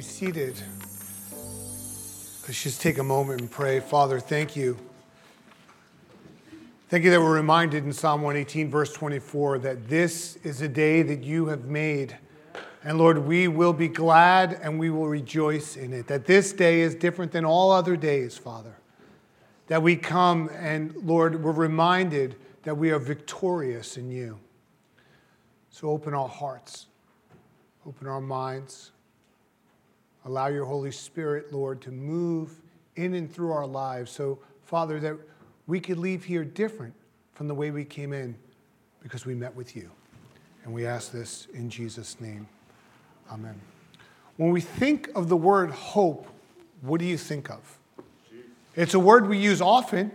be seated. Let's just take a moment and pray. Father, thank you. Thank you that we're reminded in Psalm 118, verse 24, that this is a day that you have made. And Lord, we will be glad and we will rejoice in it. That this day is different than all other days, Father. That we come and, Lord, we're reminded that we are victorious in you. So open our hearts. Open our minds. Allow your Holy Spirit, Lord, to move in and through our lives. So, Father, that we could leave here different from the way we came in because we met with you. And we ask this in Jesus' name. Amen. When we think of the word hope, what do you think of? It's a word we use often.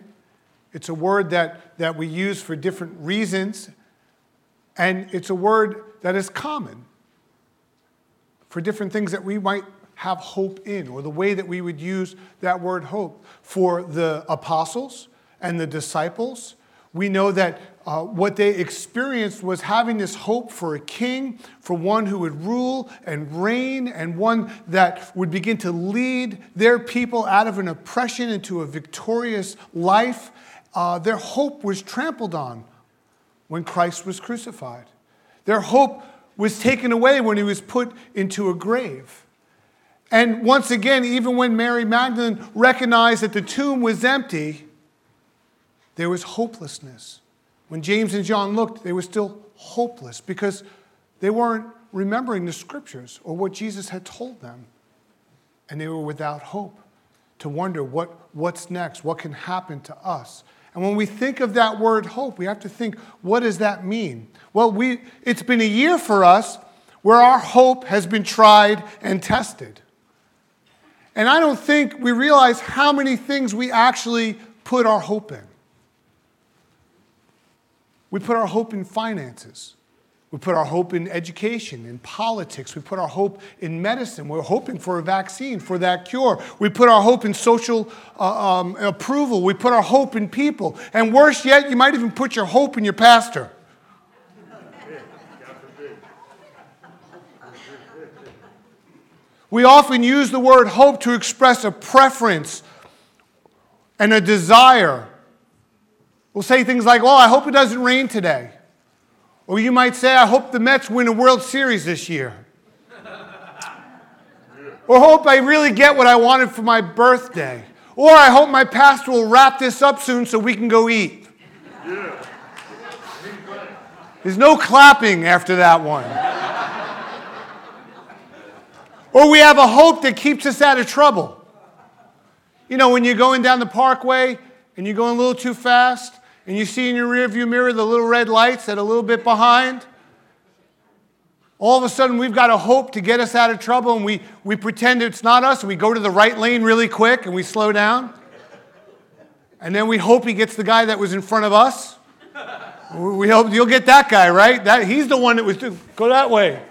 It's a word that we use for different reasons. And it's a word that is common for different things that we might have hope in, or the way that we would use that word hope. For the apostles and the disciples, we know that what they experienced was having this hope for a king, for one who would rule and reign, and one that would begin to lead their people out of an oppression into a victorious life. Their hope was trampled on when Christ was crucified. Their hope was taken away when he was put into a grave. And once again, even when Mary Magdalene recognized that the tomb was empty, there was hopelessness. When James and John looked, they were still hopeless because they weren't remembering the scriptures or what Jesus had told them. And they were without hope to wonder what's next, what can happen to us. And when we think of that word hope, we have to think, what does that mean? Well, it's been a year for us where our hope has been tried and tested. And I don't think we realize how many things we actually put our hope in. We put our hope in finances. We put our hope in education, in politics. We put our hope in medicine. We're hoping for a vaccine, for that cure. We put our hope in social approval. We put our hope in people. And worse yet, you might even put your hope in your pastor. We often use the word hope to express a preference and a desire. We'll say things like, well, I hope it doesn't rain today. Or you might say, I hope the Mets win a World Series this year. Or hope I really get what I wanted for my birthday. Or I hope my pastor will wrap this up soon so we can go eat. Yeah. There's no clapping after that one. Or we have a hope that keeps us out of trouble. You know, when you're going down the parkway and you're going a little too fast, and you see in your rearview mirror the little red lights that are a little bit behind. All of a sudden, we've got a hope to get us out of trouble, and we pretend it's not us, and we go to the right lane really quick, and we slow down. And then we hope he gets the guy that was in front of us. We hope you'll get that guy, right? He's the one that was, go that way.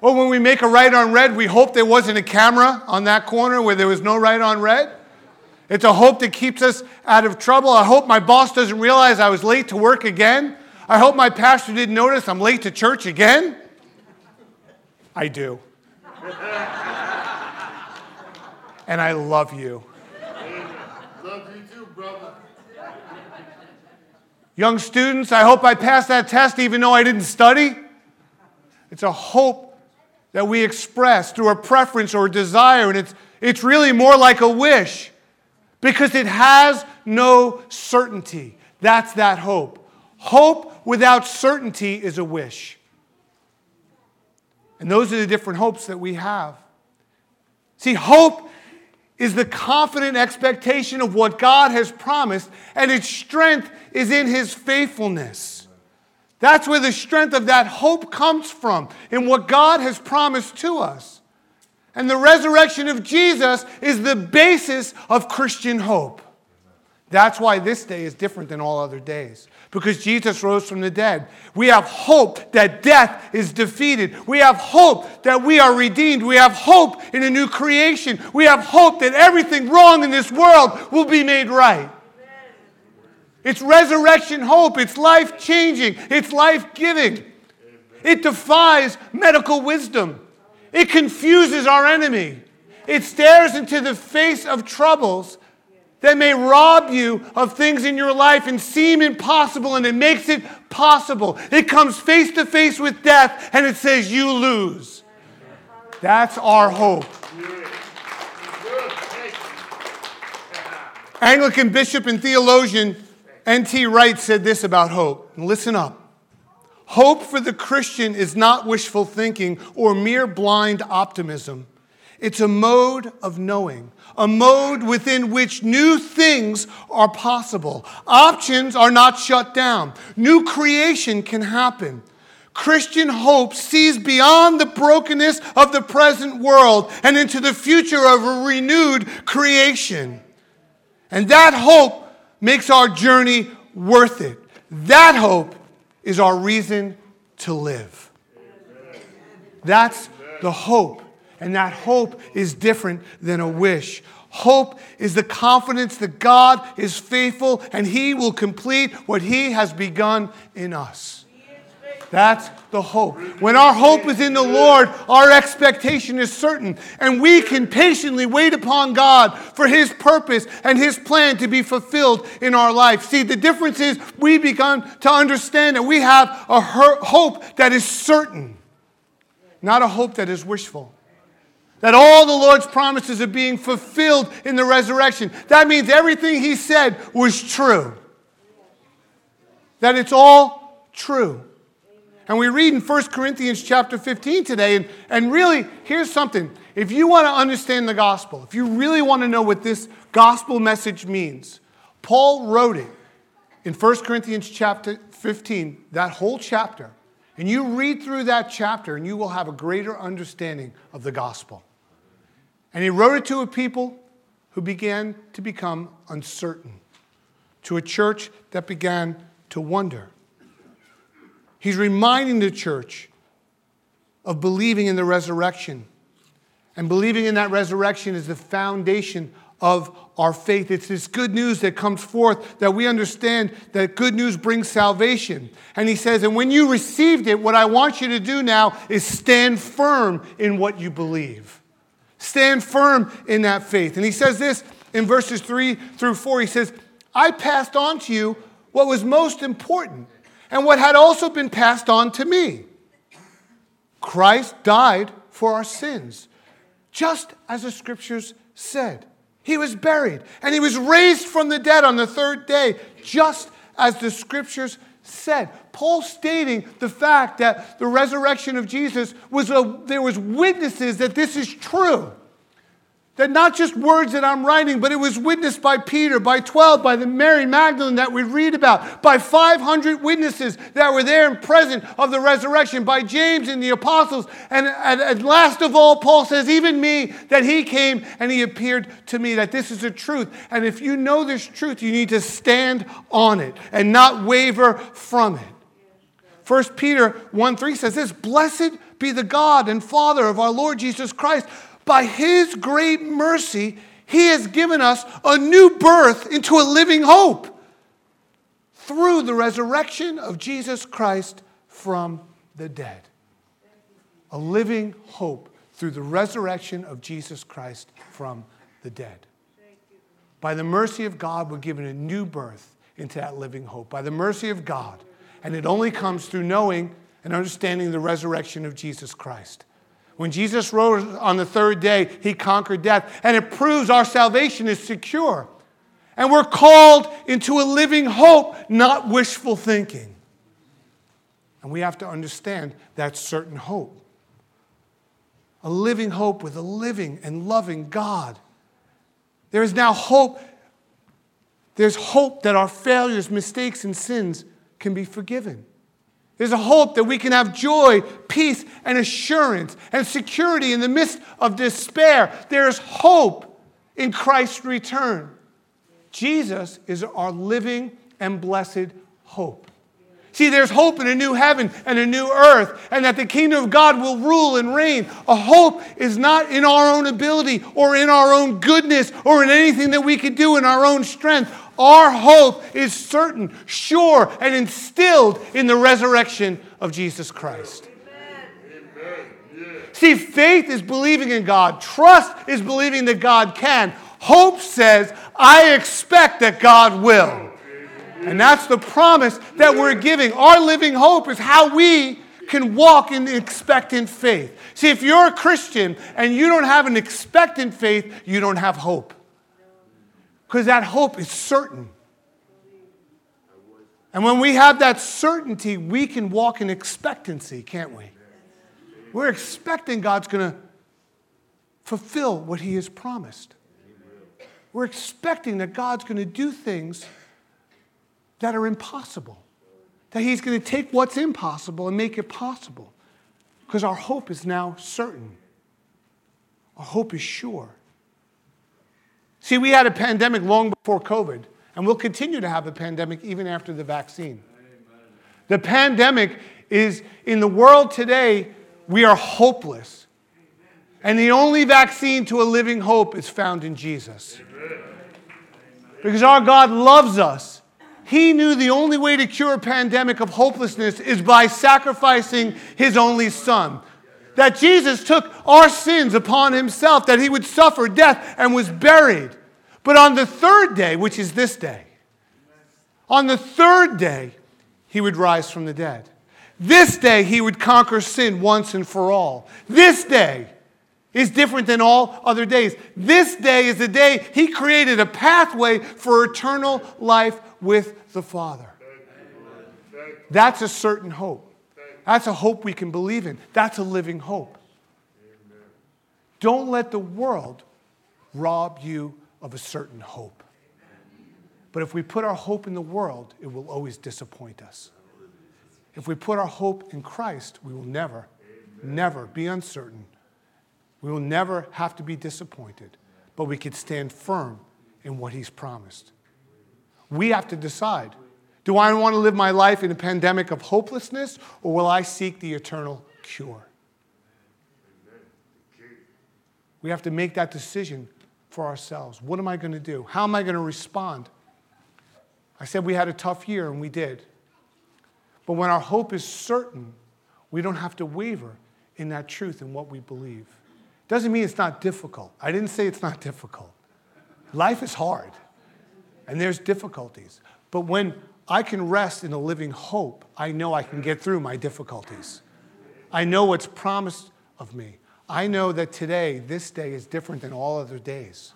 Or when we make a right on red, we hope there wasn't a camera on that corner where there was no right on red. It's a hope that keeps us out of trouble. I hope my boss doesn't realize I was late to work again. I hope my pastor didn't notice I'm late to church again. I do. And I love you. Love you too, brother. Young students, I hope I passed that test even though I didn't study. It's a hope that we express through a preference or a desire, and it's really more like a wish. Because it has no certainty. That's that hope. Hope without certainty is a wish. And those are the different hopes that we have. See, hope is the confident expectation of what God has promised, and its strength is in His faithfulness. That's where the strength of that hope comes from, in what God has promised to us. And the resurrection of Jesus is the basis of Christian hope. That's why this day is different than all other days. Because Jesus rose from the dead. We have hope that death is defeated. We have hope that we are redeemed. We have hope in a new creation. We have hope that everything wrong in this world will be made right. It's resurrection hope. It's life-changing. It's life-giving. It defies medical wisdom. It confuses our enemy. It stares into the face of troubles that may rob you of things in your life and seem impossible, and it makes it possible. It comes face to face with death, and it says, you lose. That's our hope. Anglican bishop and theologian N.T. Wright said this about hope. Listen up. Hope for the Christian is not wishful thinking or mere blind optimism. It's a mode of knowing, a mode within which new things are possible. Options are not shut down. New creation can happen. Christian hope sees beyond the brokenness of the present world and into the future of a renewed creation. And that hope makes our journey worth it. That hope is our reason to live. That's the hope. And that hope is different than a wish. Hope is the confidence that God is faithful and He will complete what He has begun in us. That's the hope. When our hope is in the Lord, our expectation is certain, and we can patiently wait upon God for His purpose and His plan to be fulfilled in our life. See, the difference is we begun to understand that we have a hope that is certain, not a hope that is wishful. That all the Lord's promises are being fulfilled in the resurrection. That means everything He said was true. That it's all true. And we read in 1 Corinthians chapter 15 today, and really, here's something. If you want to understand the gospel, if you really want to know what this gospel message means, Paul wrote it in 1 Corinthians chapter 15, that whole chapter. And you read through that chapter, and you will have a greater understanding of the gospel. And he wrote it to a people who began to become uncertain, to a church that began to wonder. He's reminding the church of believing in the resurrection. And believing in that resurrection is the foundation of our faith. It's this good news that comes forth, that we understand that good news brings salvation. And he says, and when you received it, what I want you to do now is stand firm in what you believe. Stand firm in that faith. And he says this in verses 3-4. He says, I passed on to you what was most important and what had also been passed on to me. Christ died for our sins, just as the Scriptures said. He was buried, and He was raised from the dead on the third day, just as the Scriptures said. Paul stating the fact that the resurrection of Jesus there was witnesses that this is true. That not just words that I'm writing, but it was witnessed by Peter, by 12, by the Mary Magdalene that we read about, by 500 witnesses that were there and present of the resurrection, by James and the apostles, and last of all, Paul says, even me, that he came and he appeared to me, that this is a truth. And if you know this truth, you need to stand on it and not waver from it. 1 Peter 1:3 says this, blessed be the God and Father of our Lord Jesus Christ. By His great mercy, He has given us a new birth into a living hope through the resurrection of Jesus Christ from the dead. A living hope through the resurrection of Jesus Christ from the dead. By the mercy of God, we're given a new birth into that living hope. By the mercy of God. And it only comes through knowing and understanding the resurrection of Jesus Christ. When Jesus rose on the third day, He conquered death. And it proves our salvation is secure. And we're called into a living hope, not wishful thinking. And we have to understand that certain hope. A living hope with a living and loving God. There is now hope. There's hope that our failures, mistakes, and sins can be forgiven. There's a hope that we can have joy, peace, and assurance, and security in the midst of despair. There's hope in Christ's return. Jesus is our living and blessed hope. See, there's hope in a new heaven and a new earth, and that the kingdom of God will rule and reign. A hope is not in our own ability or in our own goodness or in anything that we can do in our own strength. Our hope is certain, sure, and instilled in the resurrection of Jesus Christ. Amen. See, faith is believing in God. Trust is believing that God can. Hope says, I expect that God will. And that's the promise that we're giving. Our living hope is how we can walk in expectant faith. See, if you're a Christian and you don't have an expectant faith, you don't have hope. Because that hope is certain. And when we have that certainty, we can walk in expectancy, can't we? We're expecting God's going to fulfill what He has promised. We're expecting that God's going to do things that are impossible, that He's going to take what's impossible and make it possible, because our hope is now certain. Our hope is sure. See, we had a pandemic long before COVID, and we'll continue to have a pandemic even after the vaccine. The pandemic is, in the world today, we are hopeless. And the only vaccine to a living hope is found in Jesus. Because our God loves us. He knew the only way to cure a pandemic of hopelessness is by sacrificing His only Son. That Jesus took our sins upon Himself, that He would suffer death and was buried. But on the third day, which is this day, on the third day, He would rise from the dead. This day, He would conquer sin once and for all. This day is different than all other days. This day is the day He created a pathway for eternal life with the Father. That's a certain hope. That's a hope we can believe in. That's a living hope. Don't let the world rob you of a certain hope. But if we put our hope in the world, it will always disappoint us. If we put our hope in Christ, we will never, never be uncertain. We will never have to be disappointed, but we can stand firm in what He's promised. We have to decide, do I want to live my life in a pandemic of hopelessness, or will I seek the eternal cure? We have to make that decision for ourselves. What am I going to do? How am I going to respond? I said we had a tough year, and we did. But when our hope is certain, we don't have to waver in that truth and what we believe. Doesn't mean it's not difficult. I didn't say it's not difficult. Life is hard, and there's difficulties. But when I can rest in a living hope, I know I can get through my difficulties. I know what's promised of me. I know that today, this day, is different than all other days.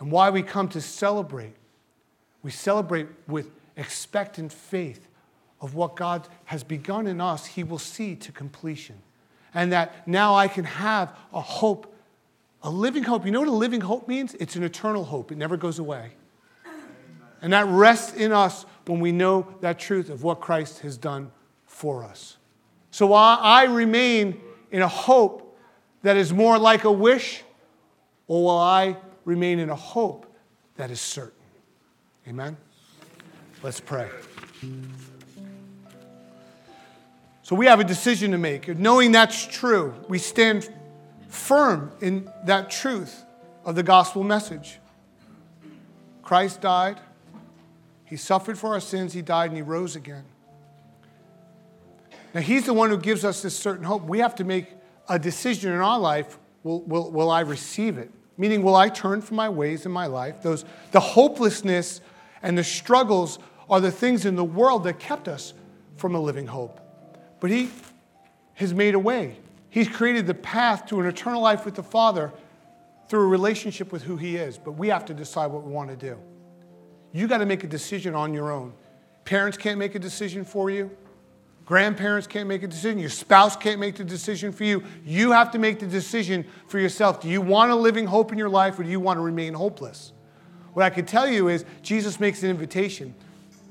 And why we come to celebrate, we celebrate with expectant faith of what God has begun in us, He will see to completion. And that now I can have a hope, a living hope. You know what a living hope means? It's an eternal hope. It never goes away. And that rests in us when we know that truth of what Christ has done for us. So while I remain in a hope that is more like a wish, or will I remain in a hope that is certain? Amen? Let's pray. So we have a decision to make. Knowing that's true, we stand firm in that truth of the gospel message. Christ died. He suffered for our sins. He died and He rose again. Now He's the one who gives us this certain hope. We have to make a decision in our life. Will I receive it? Meaning, will I turn from my ways in my life? The hopelessness and the struggles are the things in the world that kept us from a living hope. But He has made a way. He's created the path to an eternal life with the Father through a relationship with who He is. But we have to decide what we want to do. You got to make a decision on your own. Parents can't make a decision for you. Grandparents can't make a decision. Your spouse can't make the decision for you. You have to make the decision for yourself. Do you want a living hope in your life, or do you want to remain hopeless? What I can tell you is Jesus makes an invitation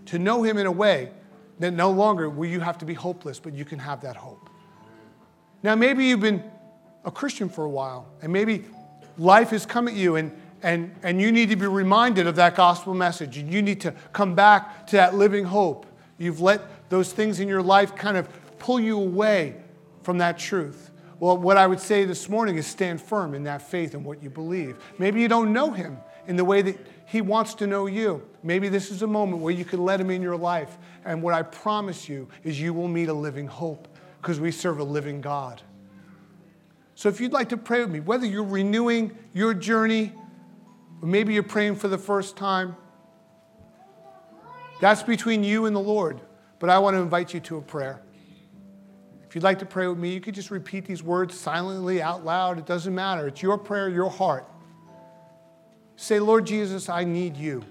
to know Him in a way that no longer will you have to be hopeless, but you can have that hope. Now, maybe you've been a Christian for a while, and maybe life has come at you, and you need to be reminded of that gospel message, and you need to come back to that living hope. You've let those things in your life kind of pull you away from that truth. Well, what I would say this morning is stand firm in that faith and what you believe. Maybe you don't know Him in the way that He wants to know you. Maybe this is a moment where you can let Him in your life. And what I promise you is you will meet a living hope. because we serve a living God. So if you'd like to pray with me, whether you're renewing your journey or maybe you're praying for the first time, that's between you and the Lord. But I want to invite you to a prayer. If you'd like to pray with me, you could just repeat these words silently, out loud. It doesn't matter. It's your prayer, your heart. Say, Lord Jesus, I need you.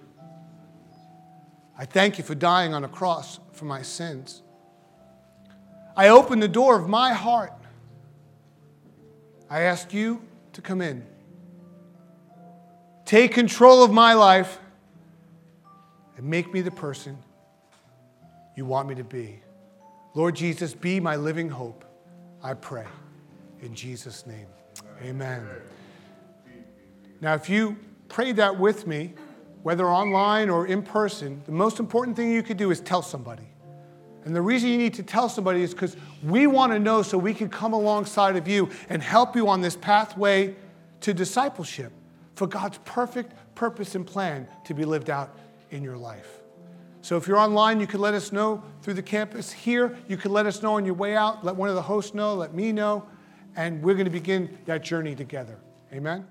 I thank you for dying on a cross for my sins. I open the door of my heart. I ask you to come in. Take control of my life and make me the person you want me to be. Lord Jesus, be my living hope, I pray. In Jesus' name, amen. Now, if you pray that with me, whether online or in person, the most important thing you could do is tell somebody. And the reason you need to tell somebody is because we want to know so we can come alongside of you and help you on this pathway to discipleship for God's perfect purpose and plan to be lived out in your life. So if you're online, you can let us know through the campus here. You can let us know on your way out. Let one of the hosts know. Let me know. And we're going to begin that journey together. Amen?